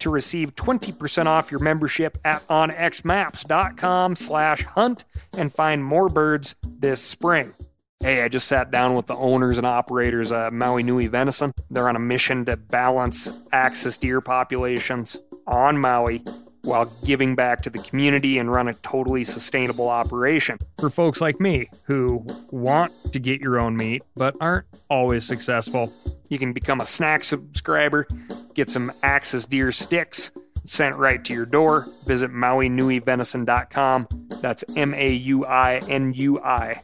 to receive 20% off your membership at onxmaps.com/hunt and find more birds this spring. Hey, I just sat down with the owners and operators of Maui Nui Venison. They're on a mission to balance axis deer populations on Maui while giving back to the community and run a totally sustainable operation. For folks like me who want to get your own meat but aren't always successful, you can become a snack subscriber, get some axis deer sticks sent right to your door. Visit MauiNuiVenison.com. That's MAUINUI.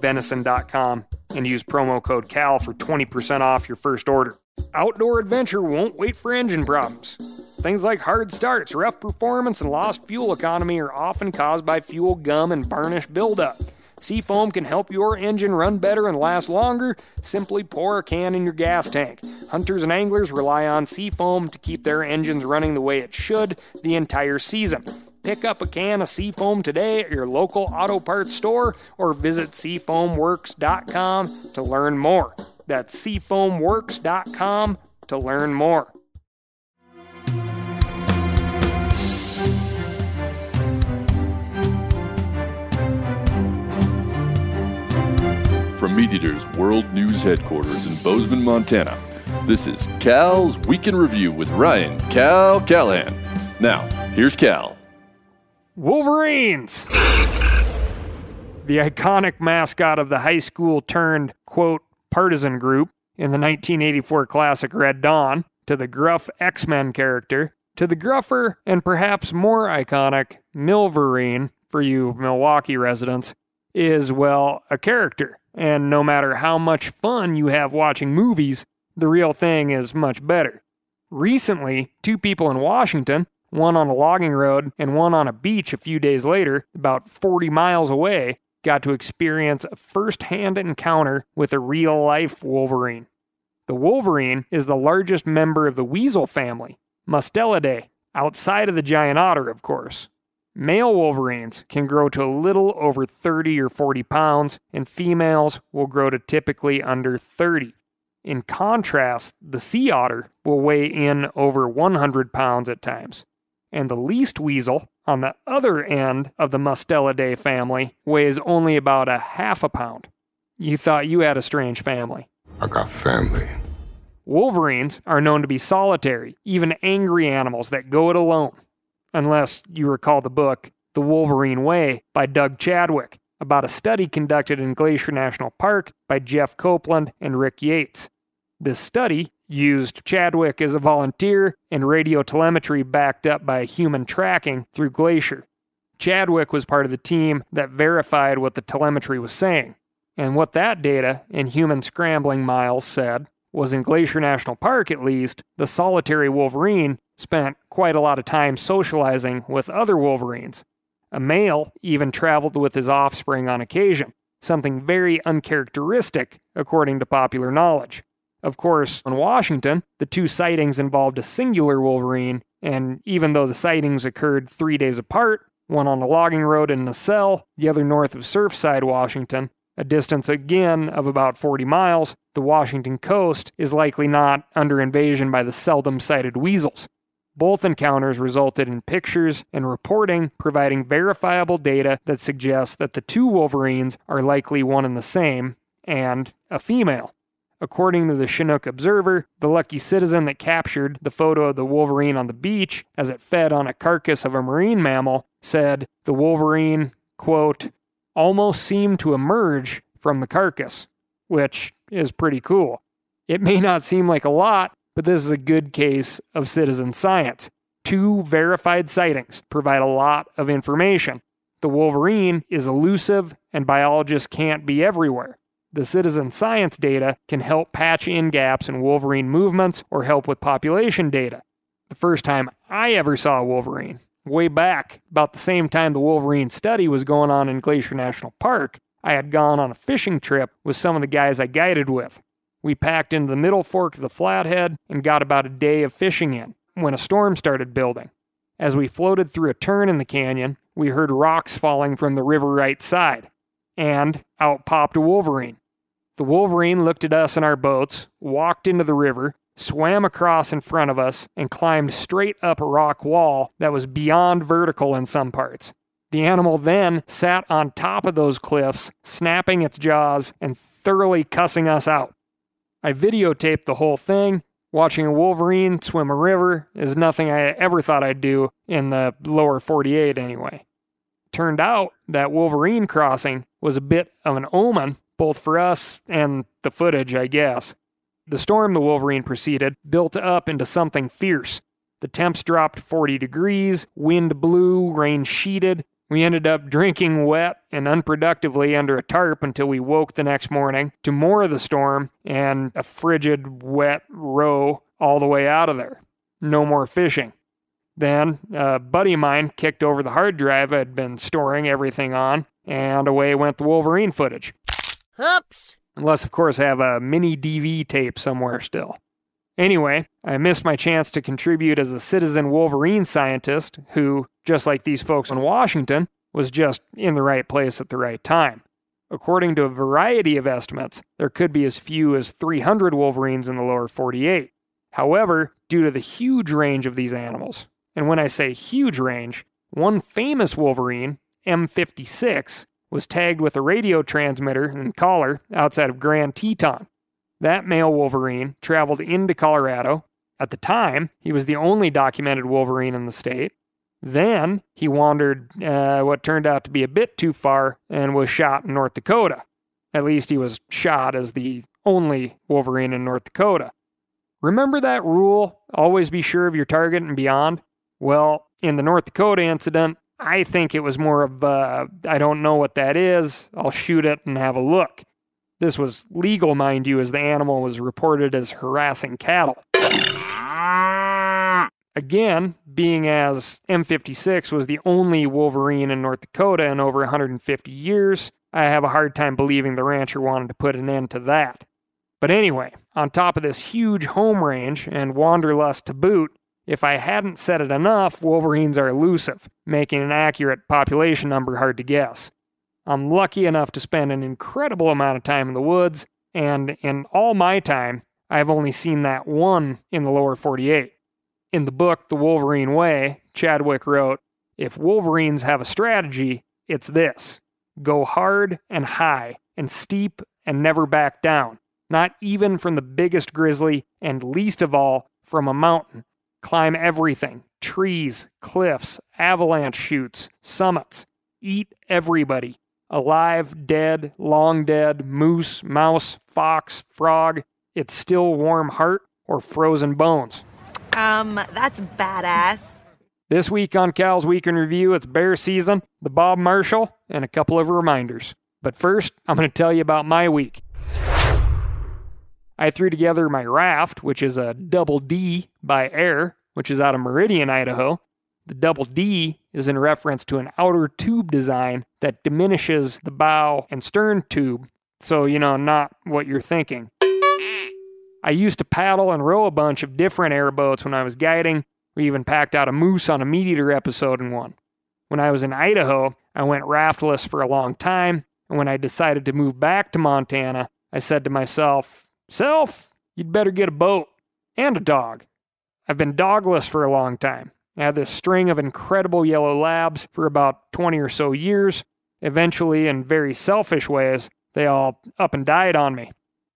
venison.com and use promo code CAL for 20% off your first order. Outdoor adventure won't wait for engine problems. Things like hard starts, rough performance, and lost fuel economy are often caused by fuel gum and varnish buildup. Seafoam can help your engine run better and last longer. Simply pour a can in your gas tank. Hunters and anglers rely on Seafoam to keep their engines running the way it should the entire season. Pick up a can of Seafoam today at your local auto parts store or visit SeaFoamWorks.com to learn more. That's SeaFoamWorks.com to learn more. From Meat Eaters World News Headquarters in Bozeman, Montana, this is Cal's Week in Review with Ryan "Cal" Callahan. Now, here's Cal. Wolverines! The iconic mascot of the high school turned, quote, partisan group in the 1984 classic Red Dawn, to the gruff X-Men character, to the gruffer and perhaps more iconic Milverine, for you Milwaukee residents, is, well, a character. And no matter how much fun you have watching movies, the real thing is much better. Recently, two people in Washington, one on a logging road and one on a beach a few days later, about 40 miles away, got to experience a first-hand encounter with a real-life wolverine. The wolverine is the largest member of the weasel family, Mustelidae, outside of the giant otter, of course. Male wolverines can grow to a little over 30 or 40 pounds, and females will grow to typically under 30. In contrast, the sea otter will weigh in over 100 pounds at times. And the least weasel, on the other end of the Mustelidae family, weighs only about 0.5 pound. You thought you had a strange family. I got family. Wolverines are known to be solitary, even angry animals that go it alone. Unless you recall the book, The Wolverine Way by Doug Chadwick, about a study conducted in Glacier National Park by Jeff Copeland and Rick Yates. This study used Chadwick as a volunteer and radio telemetry backed up by human tracking through Glacier. Chadwick was part of the team that verified what the telemetry was saying. And what that data and human scrambling miles said was, in Glacier National Park at least, the solitary wolverine spent quite a lot of time socializing with other wolverines. A male even traveled with his offspring on occasion, something very uncharacteristic according to popular knowledge. Of course, in Washington, the two sightings involved a singular wolverine, and even though the sightings occurred 3 days apart, one on a logging road in Nacelle, the other north of Surfside, Washington, a distance again of about 40 miles, the Washington coast is likely not under invasion by the seldom sighted weasels. Both encounters resulted in pictures and reporting providing verifiable data that suggests that the two wolverines are likely one and the same, and a female. According to the Chinook Observer, the lucky citizen that captured the photo of the wolverine on the beach as it fed on a carcass of a marine mammal said the wolverine, quote, almost seemed to emerge from the carcass, which is pretty cool. It may not seem like a lot, but this is a good case of citizen science. Two verified sightings provide a lot of information. The wolverine is elusive, and biologists can't be everywhere. The citizen science data can help patch in gaps in wolverine movements or help with population data. The first time I ever saw a wolverine way back about the same time the Wolverine study was going on in Glacier National Park, I had gone on a fishing trip with some of the guys I guided with. We packed into the Middle Fork of the Flathead and got about a day of fishing in when a storm started building. As we floated through a turn in the canyon, we heard rocks falling from the river right side, and out popped a wolverine. The wolverine looked at us in our boats, walked into the river, swam across in front of us, and climbed straight up a rock wall that was beyond vertical in some parts. The animal then sat on top of those cliffs, snapping its jaws and thoroughly cussing us out. I videotaped the whole thing. Watching a wolverine swim a river is nothing I ever thought I'd do in the lower 48 anyway. Turned out that wolverine crossing was a bit of an omen, both for us and the footage, I guess. The storm the wolverine preceded built up into something fierce. The temps dropped 40 degrees, wind blew, rain sheeted. We ended up drinking wet and unproductively under a tarp until we woke the next morning to more of the storm and a frigid, wet row all the way out of there. No more fishing. Then a buddy of mine kicked over the hard drive I'd been storing everything on, and away went the Wolverine footage. Oops! Unless, of course, I have a mini DV tape somewhere still. Anyway, I missed my chance to contribute as a citizen Wolverine scientist who, just like these folks in Washington, was just in the right place at the right time. According to a variety of estimates, there could be as few as 300 wolverines in the lower 48. However, due to the huge range of these animals, and when I say huge range, one famous wolverine, M56, was tagged with a radio transmitter and collar outside of Grand Teton. That male wolverine traveled into Colorado. At the time, he was the only documented wolverine in the state. Then he wandered what turned out to be a bit too far and was shot in North Dakota. At least he was shot as the only wolverine in North Dakota. Remember that rule, always be sure of your target and beyond? Well, in the North Dakota incident, I think it was more of, I don't know what that is, I'll shoot it and have a look. This was legal, mind you, as the animal was reported as harassing cattle. Again, being as M56 was the only wolverine in North Dakota in over 150 years, I have a hard time believing the rancher wanted to put an end to that. But anyway, on top of this huge home range and wanderlust to boot, if I hadn't said it enough, wolverines are elusive, making an accurate population number hard to guess. I'm lucky enough to spend an incredible amount of time in the woods, and in all my time, I've only seen that one in the lower 48. In the book, The Wolverine Way, Chadwick wrote, "If wolverines have a strategy, it's this. Go hard and high and steep and never back down, not even from the biggest grizzly and least of all from a mountain. Climb everything, trees, cliffs, avalanche chutes, summits. Eat everybody. Alive, dead, long dead, moose, mouse, fox, frog, it's still warm heart or frozen bones." That's badass. This week on Cal's Week in Review, it's bear season, the Bob Marshall, and a couple of reminders. But first, I'm going to tell you about my week. I threw together my raft, which is a Double D by Air, which is out of Meridian, Idaho. The Double D is in reference to an outer tube design that diminishes the bow and stern tube, so, you know, not what you're thinking. I used to paddle and row a bunch of different airboats when I was guiding. We even packed out a moose on a Meat Eater episode in one. When I was in Idaho, I went raftless for a long time, and when I decided to move back to Montana, I said to myself, "Self, you'd better get a boat and a dog." I've been dogless for a long time. I had this string of incredible yellow labs for about 20 or so years. Eventually, in very selfish ways, they all up and died on me.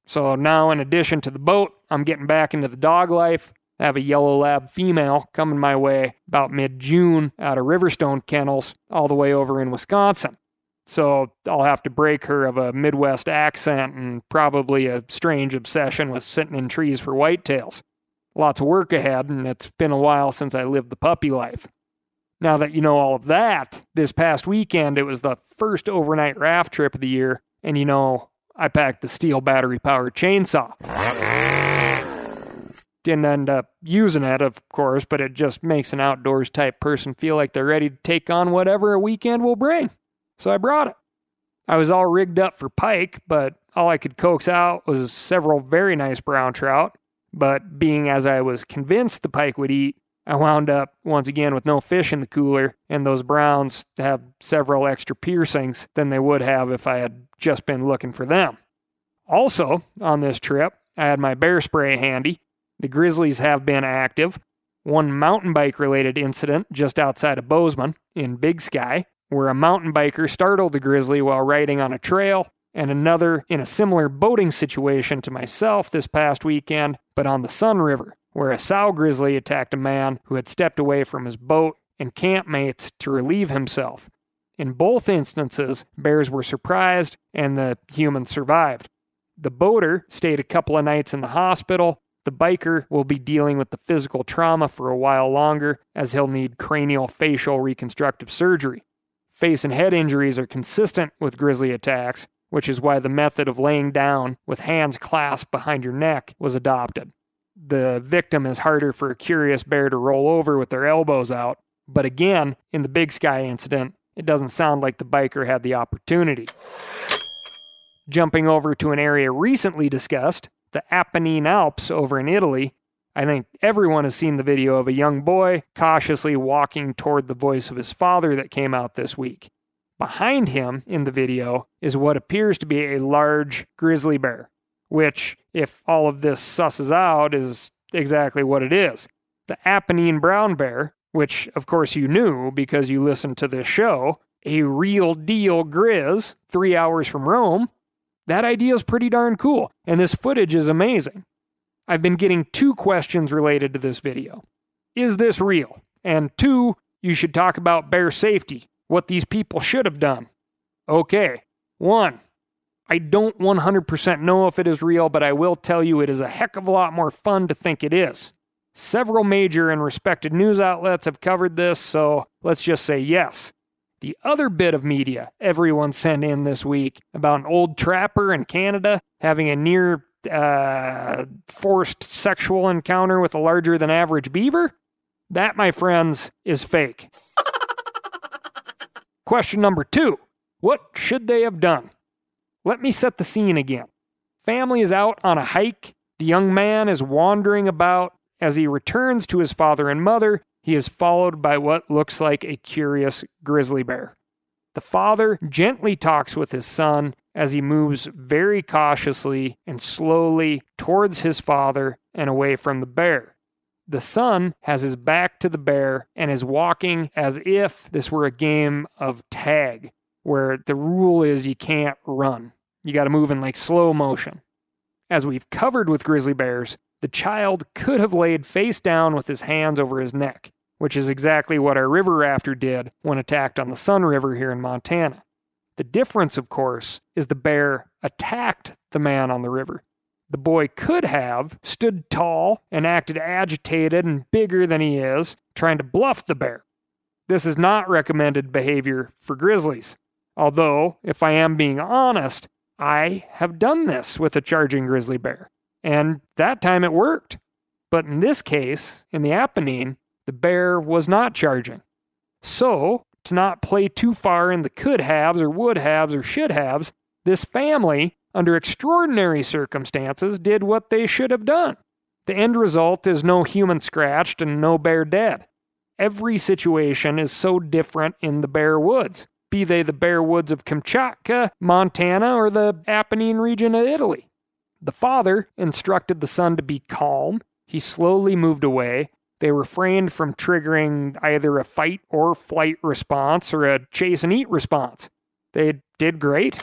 So now, in addition to the boat, I'm getting back into the dog life. I have a yellow lab female coming my way about mid-June out of Riverstone Kennels all the way over in Wisconsin. So I'll have to break her of a Midwest accent and probably a strange obsession with sitting in trees for whitetails. Lots of work ahead, and it's been a while since I lived the puppy life. Now that you know all of that, this past weekend, it was the first overnight raft trip of the year, and you know, I packed the steel battery-powered chainsaw. didn't end up using it, of course, but it just makes an outdoors type person feel like they're ready to take on whatever a weekend will bring. So I brought it. I was all rigged up for pike, but all I could coax out was several very nice brown trout. But being as I was convinced the pike would eat, I wound up once again with no fish in the cooler, and those browns have several extra piercings than they would have if I had just been looking for them. Also, on this trip, I had my bear spray handy. The grizzlies have been active. One mountain bike-related incident just outside of Bozeman in Big Sky, where a mountain biker startled the grizzly while riding on a trail, and another in a similar boating situation to myself this past weekend, but on the Sun River, where a sow grizzly attacked a man who had stepped away from his boat and campmates to relieve himself. In both instances, bears were surprised and the human survived. The boater stayed a couple of nights in the hospital. The biker will be dealing with the physical trauma for a while longer, as he'll need craniofacial reconstructive surgery. Face and head injuries are consistent with grizzly attacks, which is why the method of laying down with hands clasped behind your neck was adopted. The victim is harder for a curious bear to roll over with their elbows out, but again, in the Big Sky incident, it doesn't sound like the biker had the opportunity. Jumping over to an area recently discussed, the Apennine Alps over in Italy, I think everyone has seen the video of a young boy cautiously walking toward the voice of his father that came out this week. Behind him in the video is what appears to be a large grizzly bear, which, if all of this susses out, is exactly what it is. The Apennine brown bear, which of course you knew because you listened to this show, a real deal grizz 3 hours from Rome, that idea is pretty darn cool, and this footage is amazing. I've been getting 2 questions related to this video. Is this real? And 2, you should talk about bear safety. What these people should have done. Okay, 1, I don't 100% know if it is real, but I will tell you it is a heck of a lot more fun to think it is. Several major and respected news outlets have covered this, so let's just say yes. The other bit of media everyone sent in this week about an old trapper in Canada having a near forced sexual encounter with a larger than average beaver? That, my friends, is fake. Question number 2, what should they have done? Let me set the scene again. Family is out on a hike. The young man is wandering about. As he returns to his father and mother, he is followed by what looks like a curious grizzly bear. The father gently talks with his son as he moves very cautiously and slowly towards his father and away from the bear. The son has his back to the bear and is walking as if this were a game of tag, where the rule is you can't run. You got to move in like slow motion. As we've covered with grizzly bears, the child could have laid face down with his hands over his neck, which is exactly what our river rafter did when attacked on the Sun River here in Montana. The difference, of course, is the bear attacked the man on the river. The boy could have stood tall and acted agitated and bigger than he is, trying to bluff the bear. This is not recommended behavior for grizzlies. Although, if I am being honest, I have done this with a charging grizzly bear, and that time it worked. But in this case, in the Apennine, the bear was not charging. So, to not play too far in the could-haves or would-haves or should-haves, this family, under extraordinary circumstances, did what they should have done. The end result is no human scratched and no bear dead. Every situation is so different in the Bear Woods, be they the Bear Woods of Kamchatka, Montana, or the Apennine region of Italy. The father instructed the son to be calm. He slowly moved away. They refrained from triggering either a fight or flight response or a chase and eat response. They did great.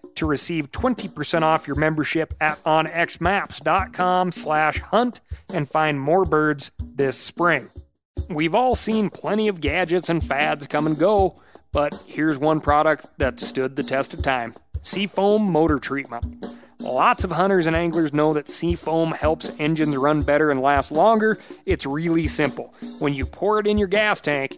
to receive 20% off your membership at onxmaps.com/hunt and find more birds this spring. We've all seen plenty of gadgets and fads come and go, but here's one product that stood the test of time: Seafoam motor treatment. Lots of hunters and anglers know that Seafoam helps engines run better and last longer. It's really simple. When you pour it in your gas tank,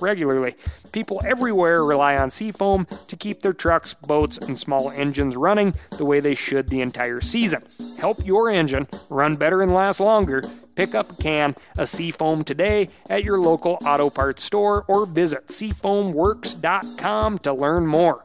regularly. People everywhere rely on Seafoam to keep their trucks, boats, and small engines running the way they should the entire season. Help your engine run better and last longer. Pick up a can of Seafoam today at your local auto parts store or visit SeaFoamWorks.com to learn more.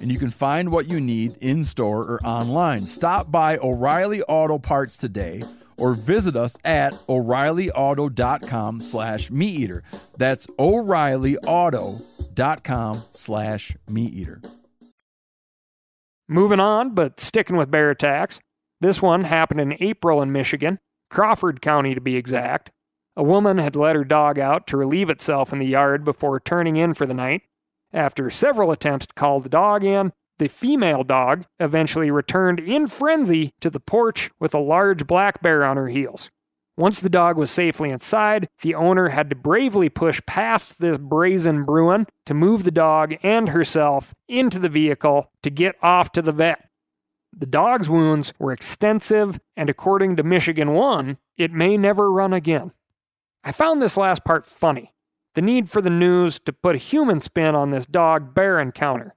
and you can find what you need in-store or online. Stop by O'Reilly Auto Parts today or visit us at O'ReillyAuto.com/meateater. That's O'ReillyAuto.com/meateater. Moving on, but sticking with bear attacks. This one happened in April in Michigan, Crawford County to be exact. A woman had let her dog out to relieve itself in the yard before turning in for the night. After several attempts to call the dog in, the female dog eventually returned in frenzy to the porch with a large black bear on her heels. Once the dog was safely inside, the owner had to bravely push past this brazen Bruin to move the dog and herself into the vehicle to get off to the vet. The dog's wounds were extensive, and according to Michigan One, it may never run again. I found this last part funny. The need for the news to put a human spin on this dog-bear encounter,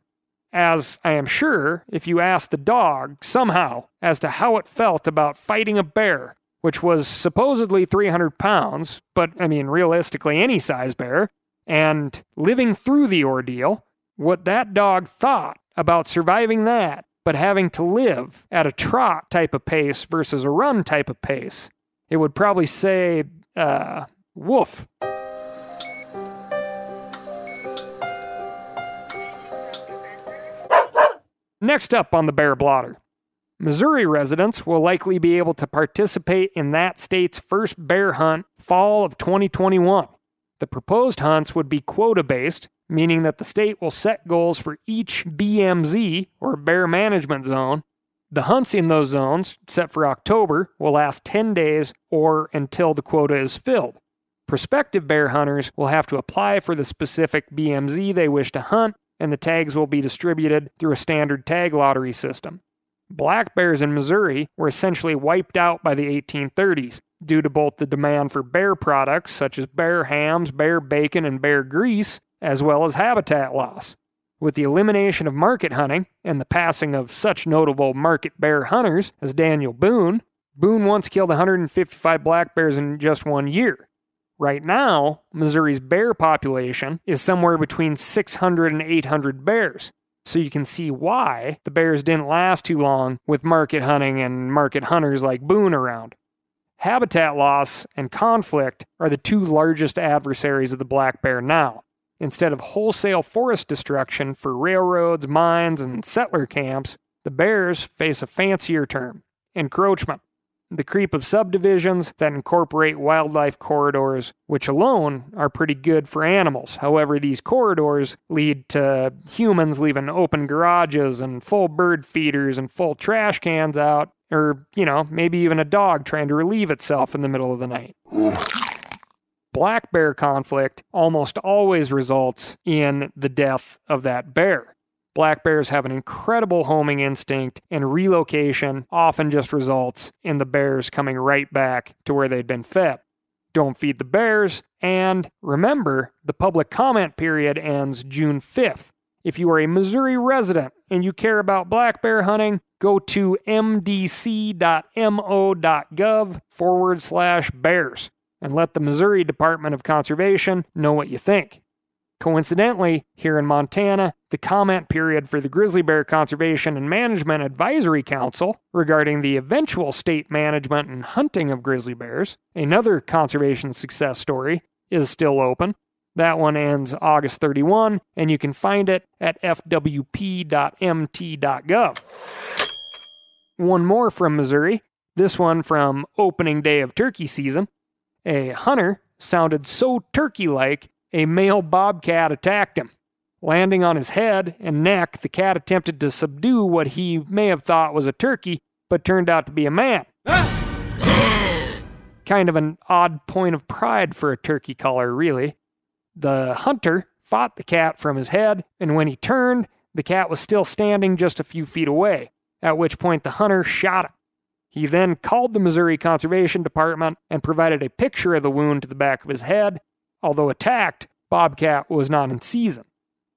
as I am sure if you asked the dog somehow as to how it felt about fighting a bear, which was supposedly 300 pounds, but I mean realistically any size bear, and living through the ordeal, what that dog thought about surviving that, but having to live at a trot type of pace versus a run type of pace, it would probably say, woof. Next up on the Bear Blotter, Missouri residents will likely be able to participate in that state's first bear hunt fall of 2021. The proposed hunts would be quota-based, meaning that the state will set goals for each BMZ, or Bear Management Zone. The hunts in those zones, set for October, will last 10 days or until the quota is filled. Prospective bear hunters will have to apply for the specific BMZ they wish to hunt, and the tags will be distributed through a standard tag lottery system. Black bears in Missouri were essentially wiped out by the 1830s due to both the demand for bear products such as bear hams, bear bacon, and bear grease, as well as habitat loss. With the elimination of market hunting and the passing of such notable market bear hunters as Daniel Boone, Boone once killed 155 black bears in just 1 year. Right now, Missouri's bear population is somewhere between 600 and 800 bears, so you can see why the bears didn't last too long with market hunting and market hunters like Boone around. Habitat loss and conflict are the two largest adversaries of the black bear now. Instead of wholesale forest destruction for railroads, mines, and settler camps, the bears face a fancier term: encroachment. The creep of subdivisions that incorporate wildlife corridors, which alone are pretty good for animals. However, these corridors lead to humans leaving open garages and full bird feeders and full trash cans out, Or, you know, maybe even a dog trying to relieve itself in the middle of the night. Black bear conflict almost always results in the death of that bear. Black bears have an incredible homing instinct, and relocation often just results in the bears coming right back to where they'd been fed. Don't feed the bears, and remember, the public comment period ends June 5th. If you are a Missouri resident and you care about black bear hunting, go to mdc.mo.gov/bears and let the Missouri Department of Conservation know what you think. Coincidentally, here in Montana, the comment period for the Grizzly Bear Conservation and Management Advisory Council regarding the eventual state management and hunting of grizzly bears, another conservation success story, is still open. That one ends August 31, and you can find it at fwp.mt.gov. One more from Missouri, this one from opening day of turkey season. A hunter sounded so turkey-like, a male bobcat attacked him. Landing on his head and neck, the cat attempted to subdue what he may have thought was a turkey, but turned out to be a man. Kind of an odd point of pride for a turkey caller, really. The hunter fought the cat from his head, and when he turned, the cat was still standing just a few feet away, at which point the hunter shot him. He then called the Missouri Conservation Department and provided a picture of the wound to the back of his head. Although attacked, bobcat was not in season.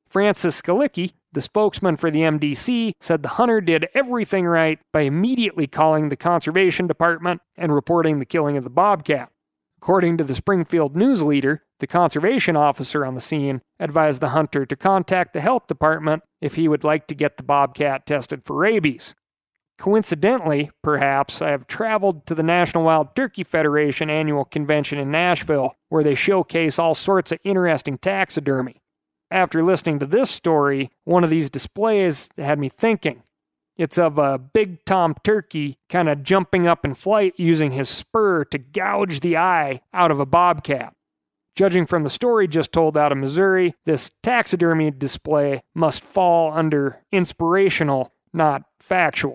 Francis Skalicki, the spokesman for the MDC, said the hunter did everything right by immediately calling the Conservation Department and reporting the killing of the bobcat. According to the Springfield News Leader, the conservation officer on the scene advised the hunter to contact the health department if he would like to get the bobcat tested for rabies. Coincidentally, perhaps, I have traveled to the National Wild Turkey Federation annual convention in Nashville, where they showcase all sorts of interesting taxidermy. After listening to this story, one of these displays had me thinking. It's of a big tom turkey kind of jumping up in flight using his spur to gouge the eye out of a bobcat. Judging from the story just told out of Missouri, this taxidermy display must fall under inspirational, not factual.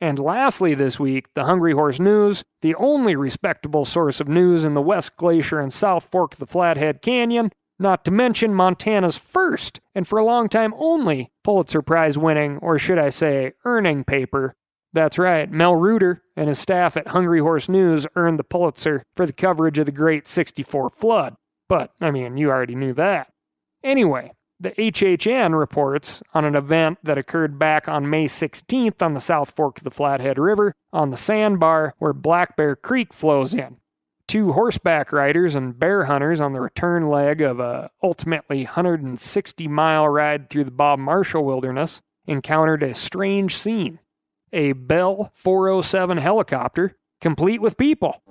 And lastly this week, the Hungry Horse News, the only respectable source of news in the West Glacier and South Fork of the Flathead Canyon, not to mention Montana's first, and for a long time only, Pulitzer Prize winning, or should I say, earning paper. That's right, Mel Reuter and his staff at Hungry Horse News earned the Pulitzer for the coverage of the Great 64 Flood. But, I mean, you already knew that. Anyway, the HHN reports on an event that occurred back on May 16th on the South Fork of the Flathead River on the sandbar where Black Bear Creek flows in. Two horseback riders and bear hunters on the return leg of a ultimately 160-mile ride through the Bob Marshall Wilderness encountered a strange scene. A Bell 407 helicopter, complete with people.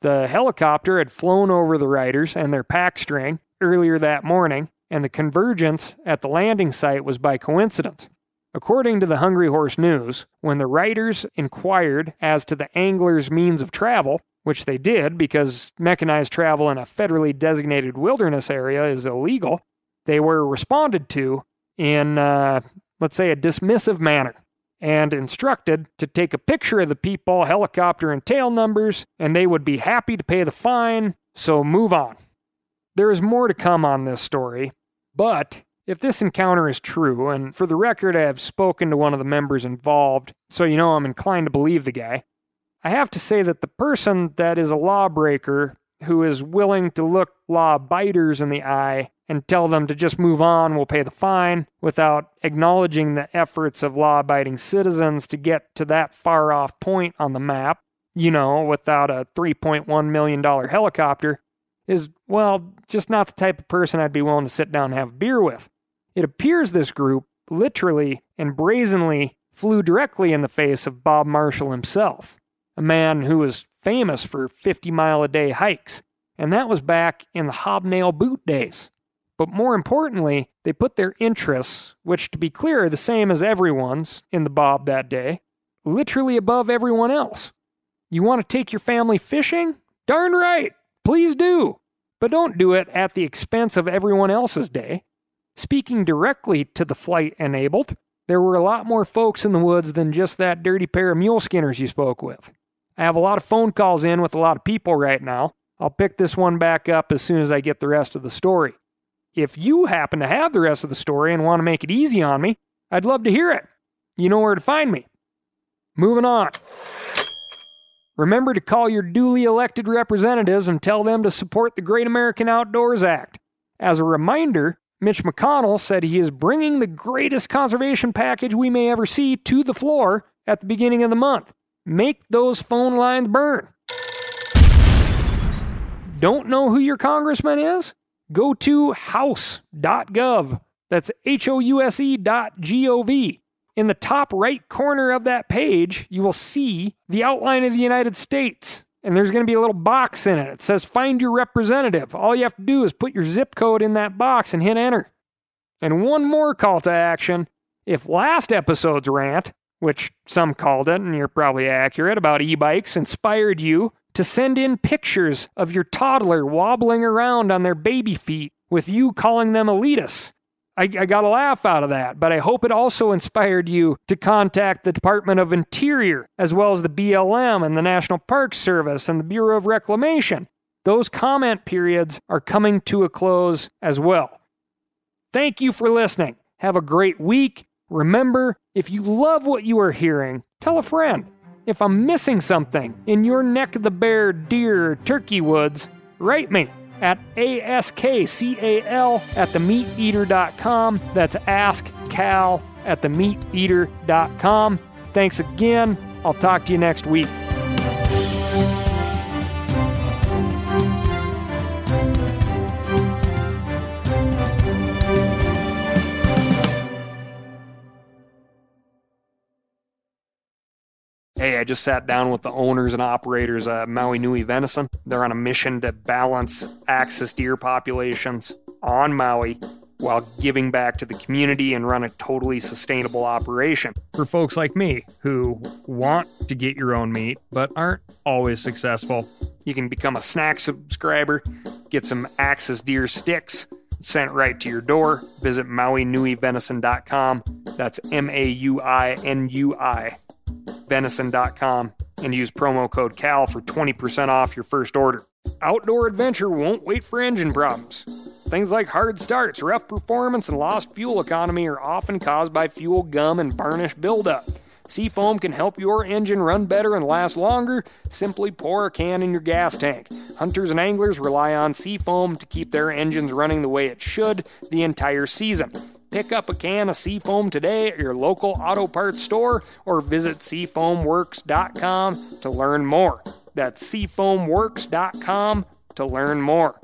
The helicopter had flown over the riders and their pack string earlier that morning, and the convergence at the landing site was by coincidence. According to the Hungry Horse News, when the riders inquired as to the anglers' means of travel, which they did because mechanized travel in a federally designated wilderness area is illegal, they were responded to in, let's say, a dismissive manner, and instructed to take a picture of the people, helicopter, and tail numbers, and they would be happy to pay the fine, so move on. There is more to come on this story, but if this encounter is true, and for the record I have spoken to one of the members involved, so you know I'm inclined to believe the guy, I have to say that the person that is a lawbreaker who is willing to look law-abiders in the eye and tell them to just move on, we'll pay the fine, without acknowledging the efforts of law-abiding citizens to get to that far-off point on the map, you know, without a $3.1 million helicopter, is, well, just not the type of person I'd be willing to sit down and have beer with. It appears this group literally and brazenly flew directly in the face of Bob Marshall himself, a man who was famous for 50-mile-a-day hikes, and that was back in the hobnail boot days. But more importantly, they put their interests, which to be clear are the same as everyone's in the Bob that day, literally above everyone else. You want to take your family fishing? Darn right! Please do, but don't do it at the expense of everyone else's day. Speaking directly to the flight enabled, there were a lot more folks in the woods than just that dirty pair of mule skinners you spoke with. I have a lot of phone calls in with a lot of people right now. I'll pick this one back up as soon as I get the rest of the story. If you happen to have the rest of the story and want to make it easy on me, I'd love to hear it. You know where to find me. Moving on. Remember to call your duly elected representatives and tell them to support the Great American Outdoors Act. As a reminder, Mitch McConnell said he is bringing the greatest conservation package we may ever see to the floor at the beginning of the month. Make those phone lines burn. Don't know who your congressman is? Go to house.gov. That's house.gov. In the top right corner of that page, you will see the outline of the United States. And there's going to be a little box in it. It says, find your representative. All you have to do is put your zip code in that box and hit enter. And one more call to action. If last episode's rant, which some called it, and you're probably accurate, about e-bikes inspired you to send in pictures of your toddler wobbling around on their baby feet with you calling them elitists, I got a laugh out of that, but I hope it also inspired you to contact the Department of Interior, as well as the BLM and the National Park Service and the Bureau of Reclamation. Those comment periods are coming to a close as well. Thank you for listening. Have a great week. Remember, if you love what you are hearing, tell a friend. If I'm missing something in your neck of the bear, deer, or turkey woods, write me at askcal@themeateater.com. That's askcal@themeateater.com. Thanks again. I'll talk to you next week. Hey, I just sat down with the owners and operators of Maui Nui Venison. They're on a mission to balance axis deer populations on Maui while giving back to the community and run a totally sustainable operation. For folks like me who want to get your own meat but aren't always successful, you can become a snack subscriber, get some axis deer sticks sent right to your door. Visit MauiNuiVenison.com. That's MAUINUI. venison.com and use promo code CAL for 20% off your first order. Outdoor adventure won't wait for engine problems. Things like hard starts, rough performance, and lost fuel economy are often caused by fuel gum and varnish buildup. Seafoam can help your engine run better and last longer. Simply pour a can in your gas tank. Hunters and anglers rely on Seafoam to keep their engines running the way it should the entire season. Pick up a can of Seafoam today at your local auto parts store or visit SeaFoamWorks.com to learn more. That's SeaFoamWorks.com to learn more.